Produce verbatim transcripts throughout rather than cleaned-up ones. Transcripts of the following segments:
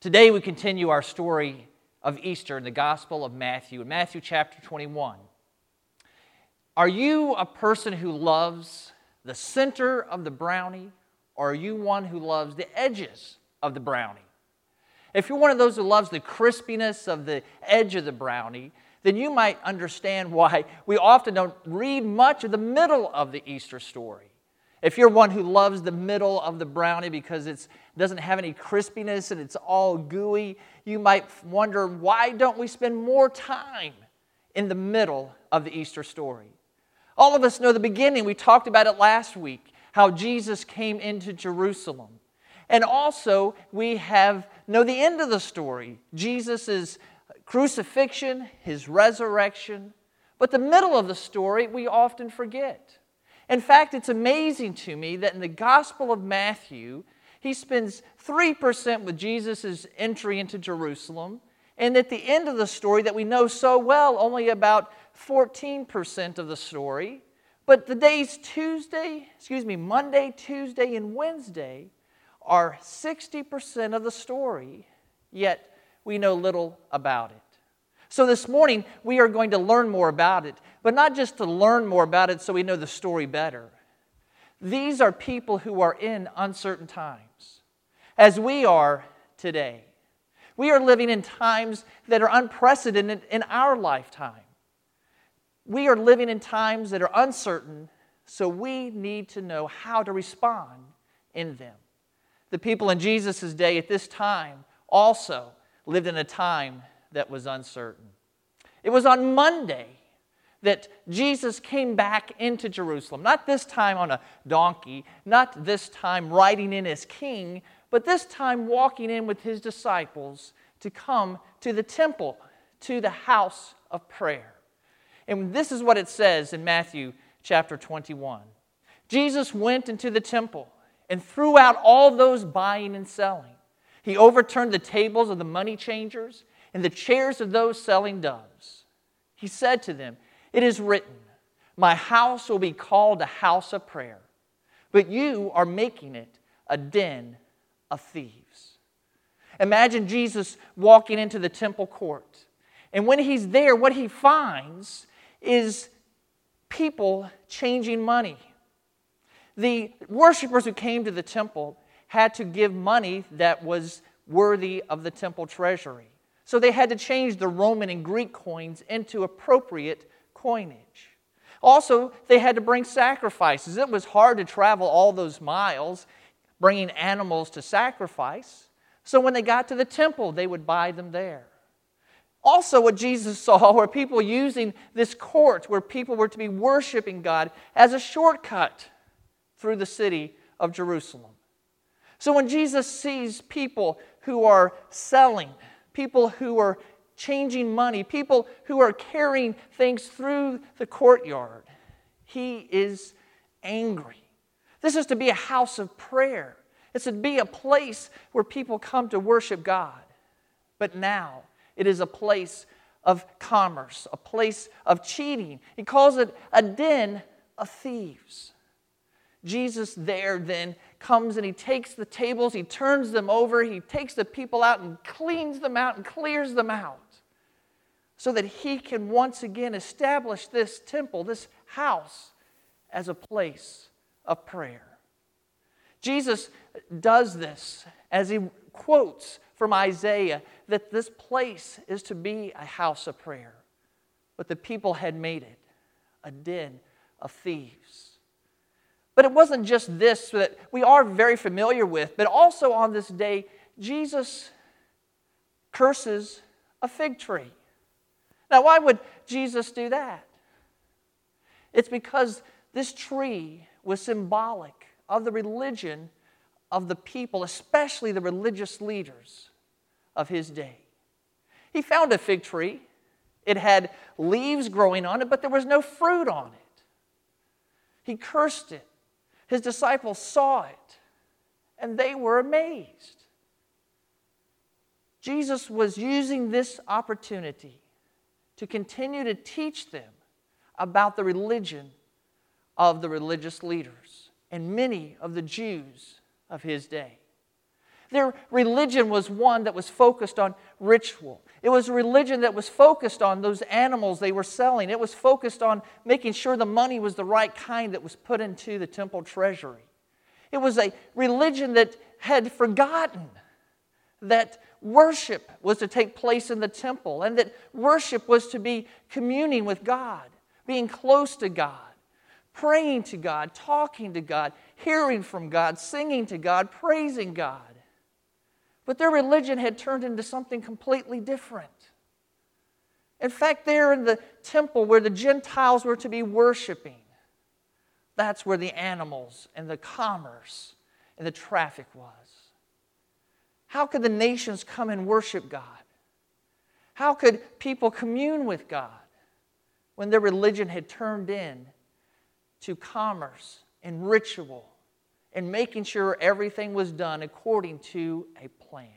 Today we continue our story of Easter in the Gospel of Matthew, in Matthew chapter twenty-one. Are you a person who loves the center of the brownie, or are you one who loves the edges of the brownie? If you're one of those who loves the crispiness of the edge of the brownie, then you might understand why we often don't read much of the middle of the Easter story. If you're one who loves the middle of the brownie because it doesn't have any crispiness and it's all gooey, you might wonder, why don't we spend more time in the middle of the Easter story? All of us know the beginning. We talked about it last week, how Jesus came into Jerusalem. And also, we have know the end of the story, Jesus' crucifixion, his resurrection. But the middle of the story, we often forget. In fact, it's amazing to me that in the Gospel of Matthew, he spends three percent with Jesus' entry into Jerusalem, and at the end of the story that we know so well, only about fourteen percent of the story. But the days Tuesday, excuse me, Monday, Tuesday, and Wednesday are sixty percent of the story, yet we know little about it. So this morning, we are going to learn more about it, but not just to learn more about it so we know the story better. These are people who are in uncertain times, as we are today. We are living in times that are unprecedented in our lifetime. We are living in times that are uncertain, so we need to know how to respond in them. The people in Jesus' day at this time also lived in a time that was uncertain. It was on Monday that Jesus came back into Jerusalem. Not this time on a donkey, not this time riding in as king, but this time walking in with his disciples to come to the temple, to the house of prayer. And this is what it says in Matthew chapter twenty-one. Jesus went into the temple and threw out all those buying and selling. He overturned the tables of the money changers and the chairs of those selling doves. He said to them, "It is written, my house will be called a house of prayer, but you are making it a den of thieves." Imagine Jesus walking into the temple court. And when he's there, what he finds is people changing money. The worshipers who came to the temple had to give money that was worthy of the temple treasury. So they had to change the Roman and Greek coins into appropriate coinage. Also, they had to bring sacrifices. It was hard to travel all those miles bringing animals to sacrifice. So when they got to the temple, they would buy them there. Also, what Jesus saw were people using this court where people were to be worshiping God as a shortcut through the city of Jerusalem. So when Jesus sees people who are selling, people who are changing money, people who are carrying things through the courtyard, he is angry. This is to be a house of prayer. It's to be a place where people come to worship God. But now it is a place of commerce, a place of cheating. He calls it a den of thieves. Jesus there then comes and he takes the tables, he turns them over, he takes the people out and cleans them out and clears them out so that he can once again establish this temple, this house, as a place of prayer. Jesus does this as he quotes from Isaiah that this place is to be a house of prayer. But the people had made it a den of thieves. But it wasn't just this that we are very familiar with, but also on this day, Jesus curses a fig tree. Now, why would Jesus do that? It's because this tree was symbolic of the religion of the people, especially the religious leaders of his day. He found a fig tree. It had leaves growing on it, but there was no fruit on it. He cursed it. His disciples saw it, and they were amazed. Jesus was using this opportunity to continue to teach them about the religion of the religious leaders and many of the Jews of his day. Their religion was one that was focused on ritual. It was a religion that was focused on those animals they were selling. It was focused on making sure the money was the right kind that was put into the temple treasury. It was a religion that had forgotten that worship was to take place in the temple and that worship was to be communing with God, being close to God, praying to God, talking to God, hearing from God, singing to God, praising God. But their religion had turned into something completely different. In fact, there in the temple where the Gentiles were to be worshiping, that's where the animals and the commerce and the traffic was. How could the nations come and worship God? How could people commune with God when their religion had turned in to commerce and ritual and making sure everything was done according to a plan?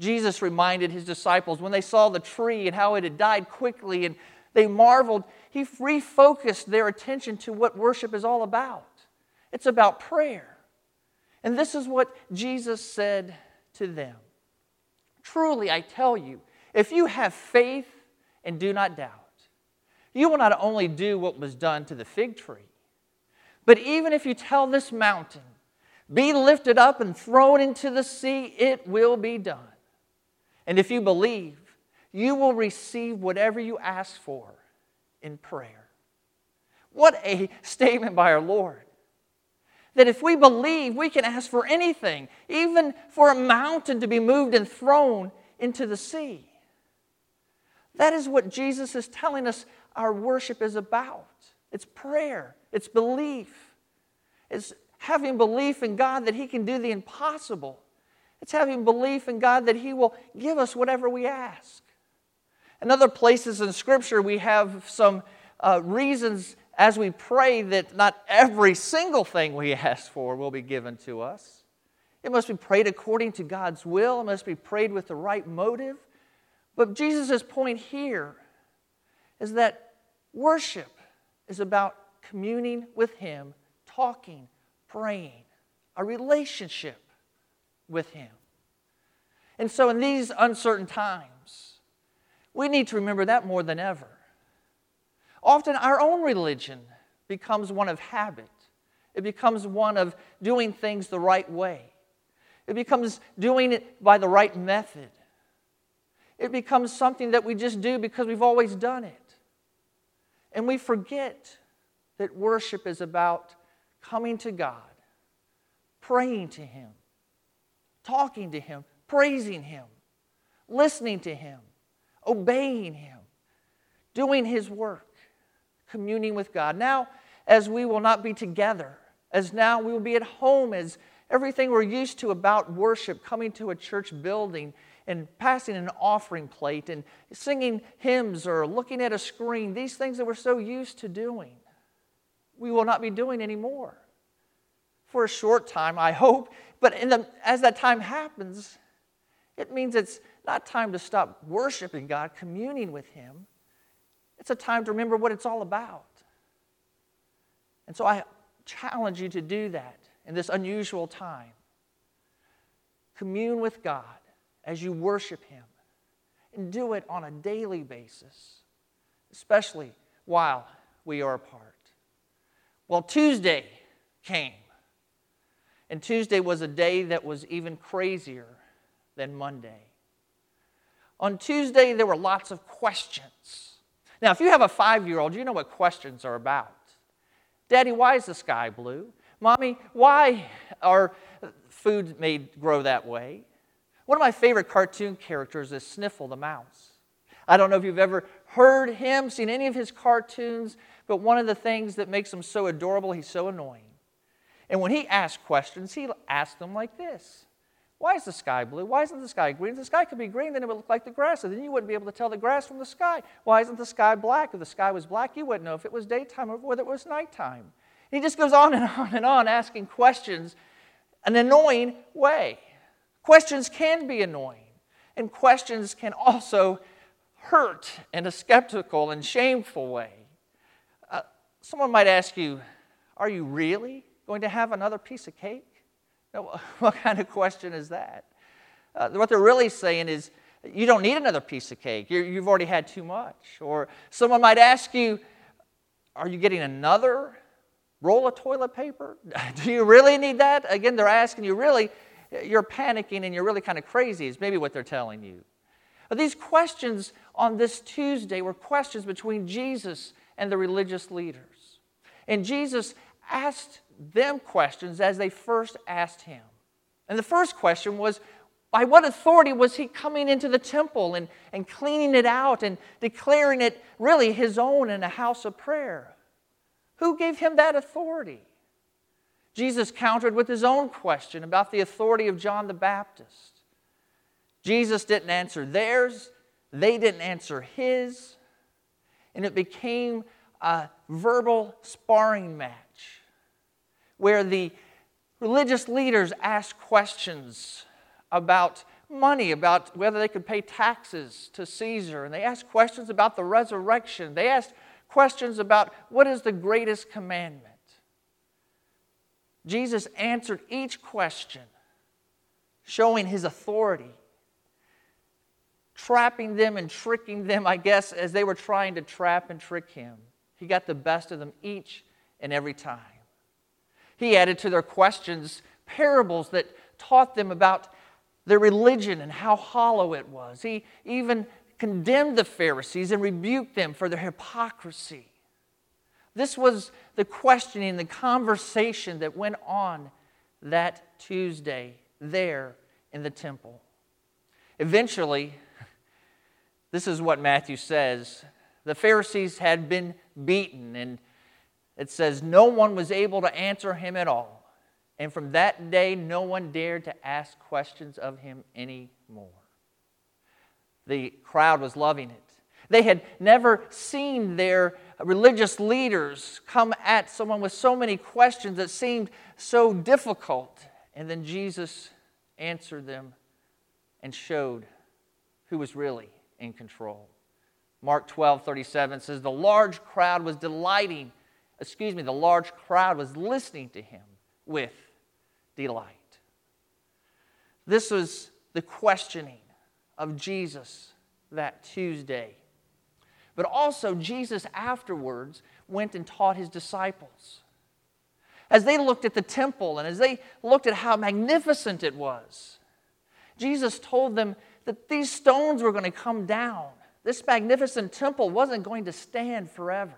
Jesus reminded his disciples when they saw the tree and how it had died quickly and they marveled, he refocused their attention to what worship is all about. It's about prayer. And this is what Jesus said to them. Truly, I tell you, if you have faith and do not doubt, you will not only do what was done to the fig tree, but even if you tell this mountain, be lifted up and thrown into the sea, it will be done. And if you believe, you will receive whatever you ask for in prayer. What a statement by our Lord. That if we believe, we can ask for anything, even for a mountain to be moved and thrown into the sea. That is what Jesus is telling us our worship is about. It's prayer. It's belief. It's having belief in God that He can do the impossible. It's having belief in God that He will give us whatever we ask. In other places in Scripture, we have some uh, reasons as we pray that not every single thing we ask for will be given to us. It must be prayed according to God's will. It must be prayed with the right motive. But Jesus' point here is that worship is about communing with Him, talking, praying, a relationship with Him. And so in these uncertain times, we need to remember that more than ever. Often our own religion becomes one of habit. It becomes one of doing things the right way. It becomes doing it by the right method. It becomes something that we just do because we've always done it. And we forget that worship is about coming to God, praying to Him, talking to Him, praising Him, listening to Him, obeying Him, doing His work. Communing with God. Now, as we will not be together, as now we will be at home, as everything we're used to about worship, coming to a church building and passing an offering plate and singing hymns or looking at a screen, these things that we're so used to doing, we will not be doing anymore. For a short time, I hope, but in the, as that time happens, it means it's not time to stop worshiping God, communing with Him. It's a time to remember what it's all about. And so I challenge you to do that in this unusual time. Commune with God as you worship Him. And do it on a daily basis, especially while we are apart. Well, Tuesday came. And Tuesday was a day that was even crazier than Monday. On Tuesday, there were lots of questions. Now, if you have a five-year-old, you know what questions are about. Daddy, why is the sky blue? Mommy, why are food made grow that way? One of my favorite cartoon characters is Sniffle the Mouse. I don't know if you've ever heard him, seen any of his cartoons, but one of the things that makes him so adorable, he's so annoying. And when he asks questions, he asks them like this. Why is the sky blue? Why isn't the sky green? If the sky could be green, then it would look like the grass, and then you wouldn't be able to tell the grass from the sky. Why isn't the sky black? If the sky was black, you wouldn't know if it was daytime or whether it was nighttime. And he just goes on and on and on asking questions an annoying way. Questions can be annoying, and questions can also hurt in a skeptical and shameful way. Uh, someone might ask you, are you really going to have another piece of cake? Now, what kind of question is that? Uh, what they're really saying is, you don't need another piece of cake. You're, you've already had too much. Or someone might ask you, are you getting another roll of toilet paper? Do you really need that? Again, they're asking you, really, you're panicking and you're really kind of crazy is maybe what they're telling you. But these questions on this Tuesday were questions between Jesus and the religious leaders. And Jesus asked them questions as they first asked him. And the first question was, by what authority was he coming into the temple and, and cleaning it out and declaring it really his own in a house of prayer? Who gave him that authority? Jesus countered with his own question about the authority of John the Baptist. Jesus didn't answer theirs. They didn't answer his. And it became a verbal sparring match where the religious leaders asked questions about money, about whether they could pay taxes to Caesar. And they asked questions about the resurrection. They asked questions about what is the greatest commandment. Jesus answered each question, showing his authority, trapping them and tricking them, I guess, as they were trying to trap and trick him. He got the best of them each and every time. He added to their questions parables that taught them about their religion and how hollow it was. He even condemned the Pharisees and rebuked them for their hypocrisy. This was the questioning, the conversation that went on that Tuesday there in the temple. Eventually, this is what Matthew says, the Pharisees had been beaten, and it says no one was able to answer him at all. And from that day, no one dared to ask questions of him anymore. The crowd was loving it. They had never seen their religious leaders come at someone with so many questions that seemed so difficult. And then Jesus answered them and showed who was really in control. Mark twelve thirty-seven says, The large crowd was delighting, excuse me, the large crowd was listening to him with delight. This was the questioning of Jesus that Tuesday. But also Jesus afterwards went and taught his disciples. As they looked at the temple and as they looked at how magnificent it was, Jesus told them that these stones were going to come down. This magnificent temple wasn't going to stand forever.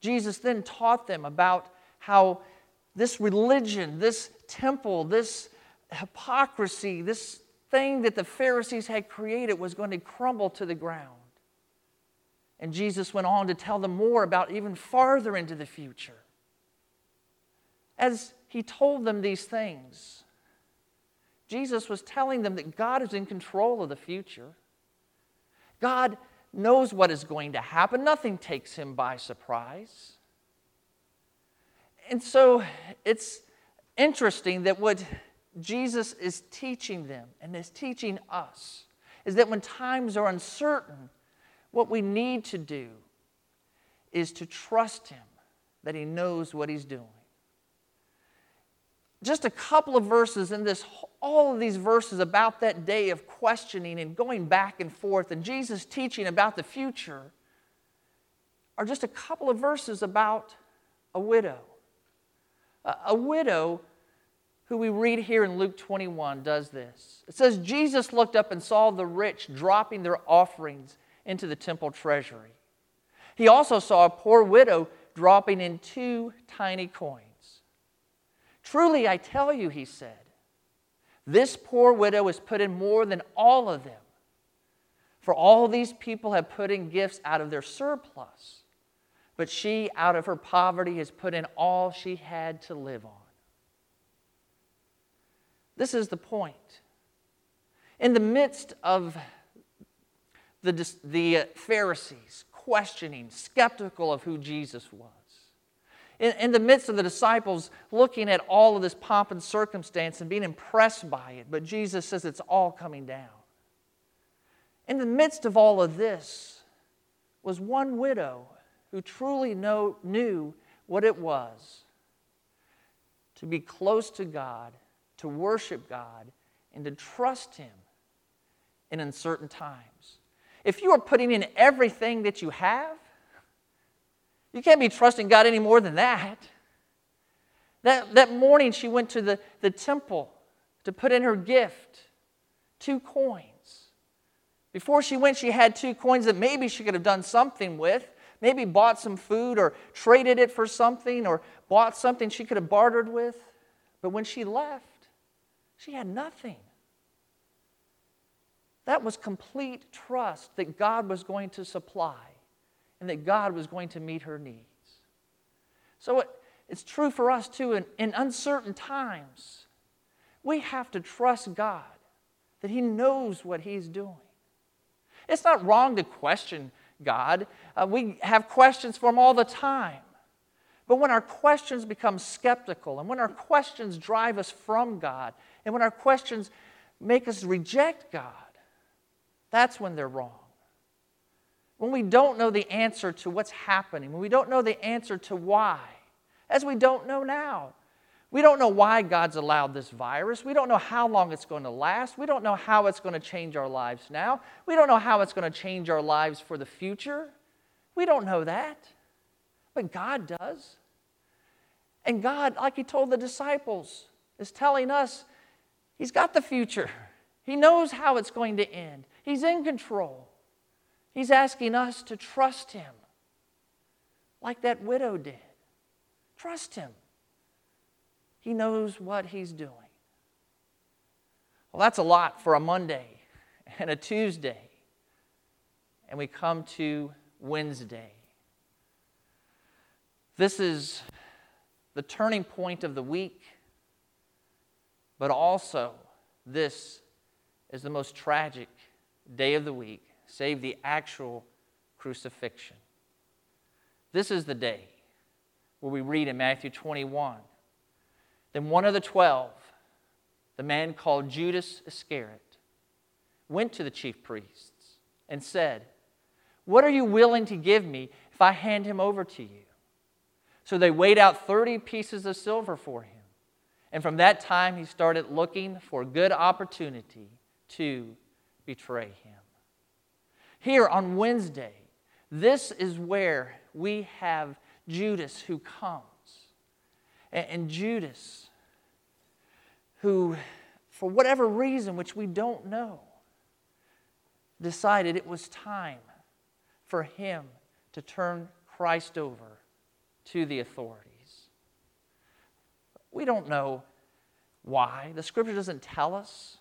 Jesus then taught them about how this religion, this temple, this hypocrisy, this thing that the Pharisees had created was going to crumble to the ground. And Jesus went on to tell them more about even farther into the future. As he told them these things, Jesus was telling them that God is in control of the future. God knows what is going to happen. Nothing takes him by surprise. And so it's interesting that what Jesus is teaching them and is teaching us is that when times are uncertain, what we need to do is to trust him that he knows what he's doing. Just a couple of verses in this, all of these verses about that day of questioning and going back and forth and Jesus teaching about the future are just a couple of verses about a widow. A widow who we read here in Luke twenty-one does this. It says, Jesus looked up and saw the rich dropping their offerings into the temple treasury. He also saw a poor widow dropping in two tiny coins. Truly, I tell you, he said, this poor widow has put in more than all of them. For all these people have put in gifts out of their surplus. But she, out of her poverty, has put in all she had to live on. This is the point. In the midst of the, the Pharisees questioning, skeptical of who Jesus was, in, in the midst of the disciples looking at all of this pomp and circumstance and being impressed by it, but Jesus says it's all coming down. In the midst of all of this was one widow who truly know, knew what it was to be close to God, to worship God, and to trust Him in uncertain times. If you are putting in everything that you have, you can't be trusting God any more than that. That, that morning she went to the, the temple to put in her gift, two coins. Before she went, she had two coins that maybe she could have done something with, maybe bought some food or traded it for something or bought something she could have bartered with. But when she left, she had nothing. That was complete trust that God was going to supply and that God was going to meet her needs. So it, it's true for us too in, in uncertain times. We have to trust God that He knows what He's doing. It's not wrong to question God. Uh, we have questions for Him all the time. But when our questions become skeptical and when our questions drive us from God and when our questions make us reject God, that's when they're wrong. When we don't know the answer to what's happening, when we don't know the answer to why, as we don't know now. We don't know why God's allowed this virus. We don't know how long it's going to last. We don't know how it's going to change our lives now. We don't know how it's going to change our lives for the future. We don't know that. But God does. And God, like He told the disciples, is telling us He's got the future. He knows how it's going to end. He's in control. He's asking us to trust Him like that widow did. Trust Him. He knows what He's doing. Well, that's a lot for a Monday and a Tuesday. And we come to Wednesday. This is the turning point of the week, but also this is the most tragic day of the week, save the actual crucifixion. This is the day where we read in Matthew twenty-one, "Then one of the twelve, the man called Judas Iscariot, went to the chief priests and said, 'What are you willing to give me if I hand him over to you?' So they weighed out thirty pieces of silver for him. And from that time he started looking for a good opportunity to betray him." Here on Wednesday, this is where we have Judas who comes. And Judas, who, for whatever reason, which we don't know, decided it was time for him to turn Christ over to the authorities. We don't know why. The Scripture doesn't tell us.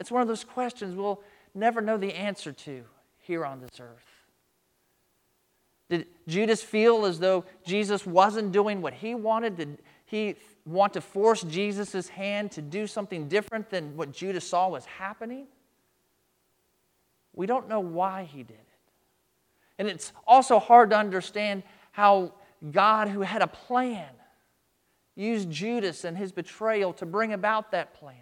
It's one of those questions we'll never know the answer to here on this earth. Did Judas feel as though Jesus wasn't doing what he wanted? Did he want to force Jesus' hand to do something different than what Judas saw was happening? We don't know why he did it. And it's also hard to understand how God, who had a plan, used Judas and his betrayal to bring about that plan.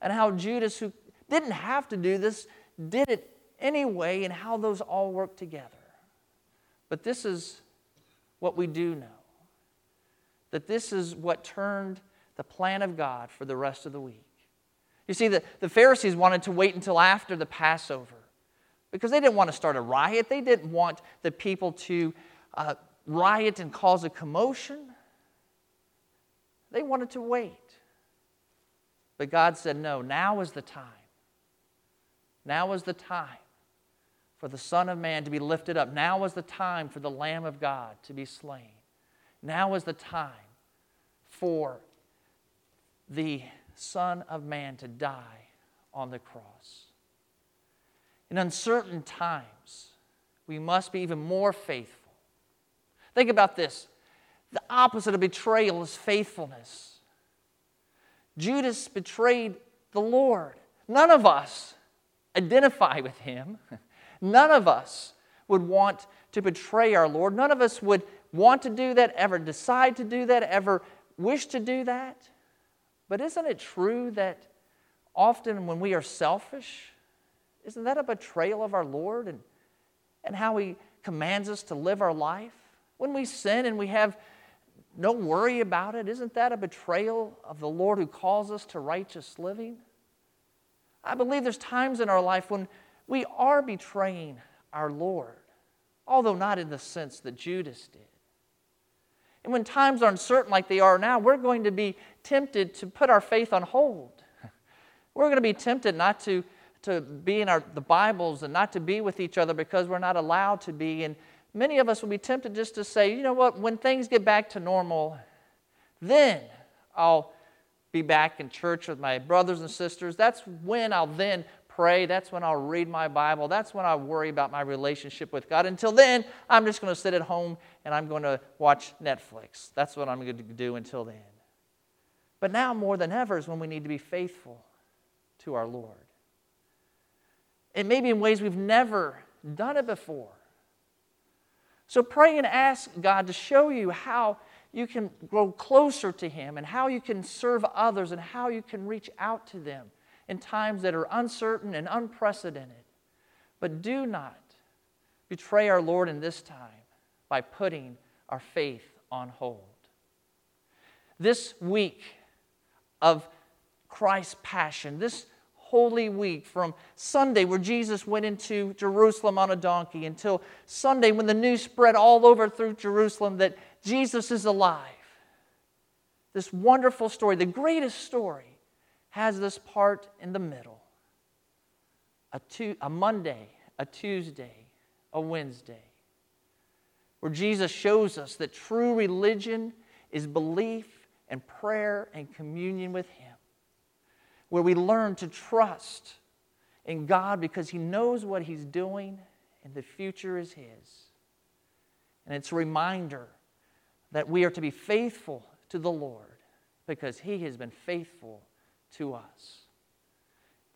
And how Judas, who didn't have to do this, did it anyway, and how those all work together. But this is what we do know, that this is what turned the plan of God for the rest of the week. You see, the, the Pharisees wanted to wait until after the Passover because they didn't want to start a riot. They didn't want the people to uh, riot and cause a commotion. They wanted to wait. But God said, no, now is the time. Now is the time for the Son of Man to be lifted up. Now is the time for the Lamb of God to be slain. Now is the time for the Son of Man to die on the cross. In uncertain times, we must be even more faithful. Think about this. The opposite of betrayal is faithfulness. Judas betrayed the Lord. None of us identify with him. None of us would want to betray our Lord. None of us would want to do that, ever decide to do that, ever wish to do that. But isn't it true that often when we are selfish, isn't that a betrayal of our Lord and, and how He commands us to live our life? When we sin and we have Don't worry about it. Isn't that a betrayal of the Lord who calls us to righteous living? I believe there's times in our life when we are betraying our Lord, although not in the sense that Judas did. And when times are uncertain like they are now, we're going to be tempted to put our faith on hold. We're going to be tempted not to, to be in our, the Bibles and not to be with each other because we're not allowed to be. And many of us will be tempted just to say, you know what, when things get back to normal, then I'll be back in church with my brothers and sisters. That's when I'll then pray. That's when I'll read my Bible. That's when I worry about my relationship with God. Until then, I'm just going to sit at home and I'm going to watch Netflix. That's what I'm going to do until then. But now more than ever is when we need to be faithful to our Lord. It may be in ways we've never done it before. So pray and ask God to show you how you can grow closer to Him and how you can serve others and how you can reach out to them in times that are uncertain and unprecedented. But do not betray our Lord in this time by putting our faith on hold. This week of Christ's Passion, this Holy Week from Sunday where Jesus went into Jerusalem on a donkey until Sunday when the news spread all over through Jerusalem that Jesus is alive. This wonderful story, the greatest story, has this part in the middle. A, two, a Monday, a Tuesday, a Wednesday, where Jesus shows us that true religion is belief and prayer and communion with Him, where we learn to trust in God because He knows what He's doing and the future is His. And it's a reminder that we are to be faithful to the Lord because He has been faithful to us.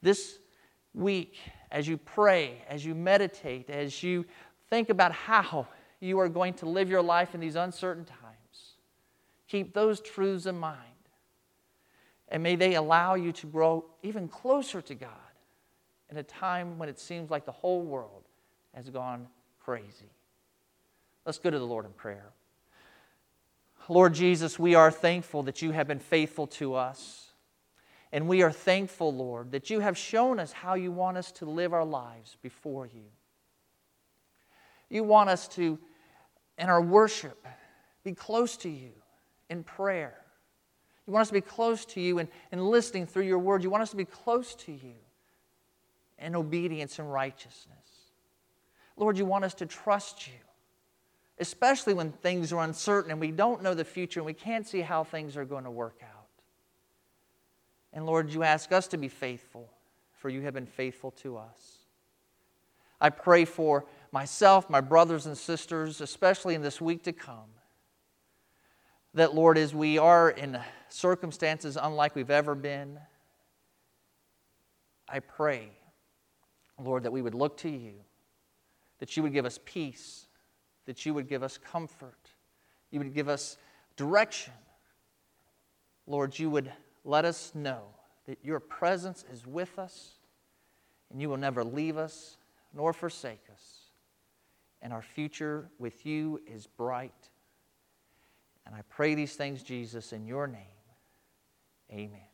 This week, as you pray, as you meditate, as you think about how you are going to live your life in these uncertain times, keep those truths in mind. And may they allow you to grow even closer to God in a time when it seems like the whole world has gone crazy. Let's go to the Lord in prayer. Lord Jesus, we are thankful that You have been faithful to us. And we are thankful, Lord, that You have shown us how You want us to live our lives before You. You want us to, in our worship, be close to You in prayer. You want us to be close to You in, in listening through Your Word. You want us to be close to You in obedience and righteousness. Lord, You want us to trust You, especially when things are uncertain and we don't know the future and we can't see how things are going to work out. And Lord, You ask us to be faithful, for You have been faithful to us. I pray for myself, my brothers and sisters, especially in this week to come, that Lord, as we are in circumstances unlike we've ever been, I pray, Lord, that we would look to You, that You would give us peace, that You would give us comfort, You would give us direction. Lord, You would let us know that Your presence is with us and You will never leave us nor forsake us. And our future with You is bright. And I pray these things, Jesus, in Your name. Amen.